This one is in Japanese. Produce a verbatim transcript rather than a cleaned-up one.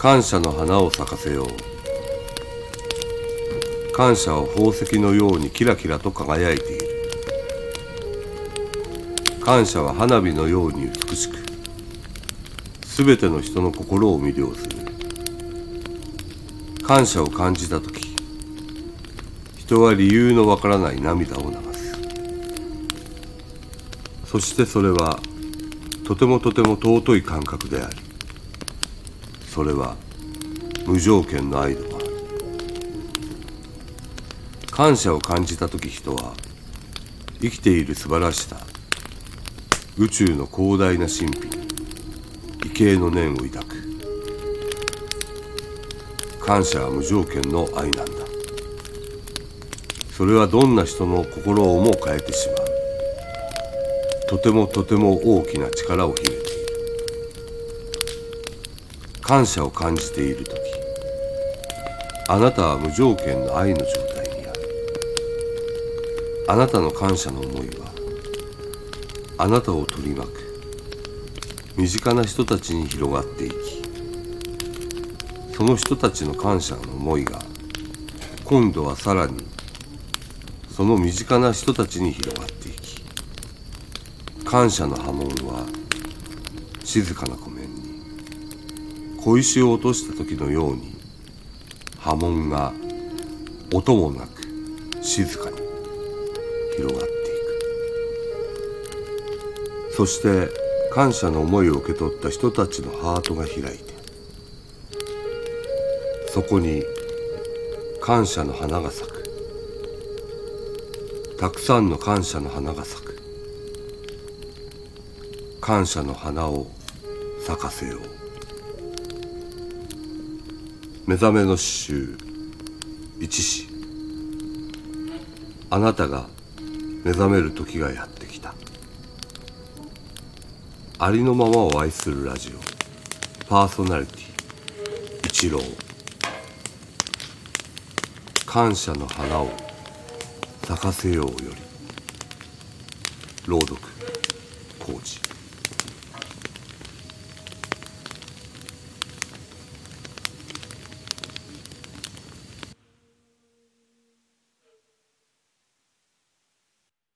感謝の花を咲かせよう。感謝は宝石のようにキラキラと輝いている。感謝は花火のように美しく、すべての人の心を魅了する。感謝を感じたとき、人は理由のわからない涙を流す。そしてそれはとてもとても尊い感覚であり、それは無条件の愛でもある。感謝を感じたとき、人は生きている素晴らしさ、宇宙の広大な神秘に畏敬の念を抱く。感謝は無条件の愛なんだ。それはどんな人の心をも変えてしまう。とてもとても大きな力を秘めている。感謝を感じているとき、あなたは無条件の愛の状態にある。あなたの感謝の思いは、あなたを取り巻く身近な人たちに広がっていき、その人たちの感謝の思いが、今度はさらにその身近な人たちに広がっていき、感謝の波紋は静かな湖面に小石を落とした時のように、波紋が音もなく静かに広がっていく。そして感謝の思いを受け取った人たちのハートが開いて、そこに感謝の花が咲く。たくさんの感謝の花が咲く。感謝の花を咲かせよう。目覚めの詩集一詩。あなたが目覚める時がやってきた。ありのままを愛するラジオ、パーソナリティ一郎。感謝の花を咲かせようより、朗読浩二。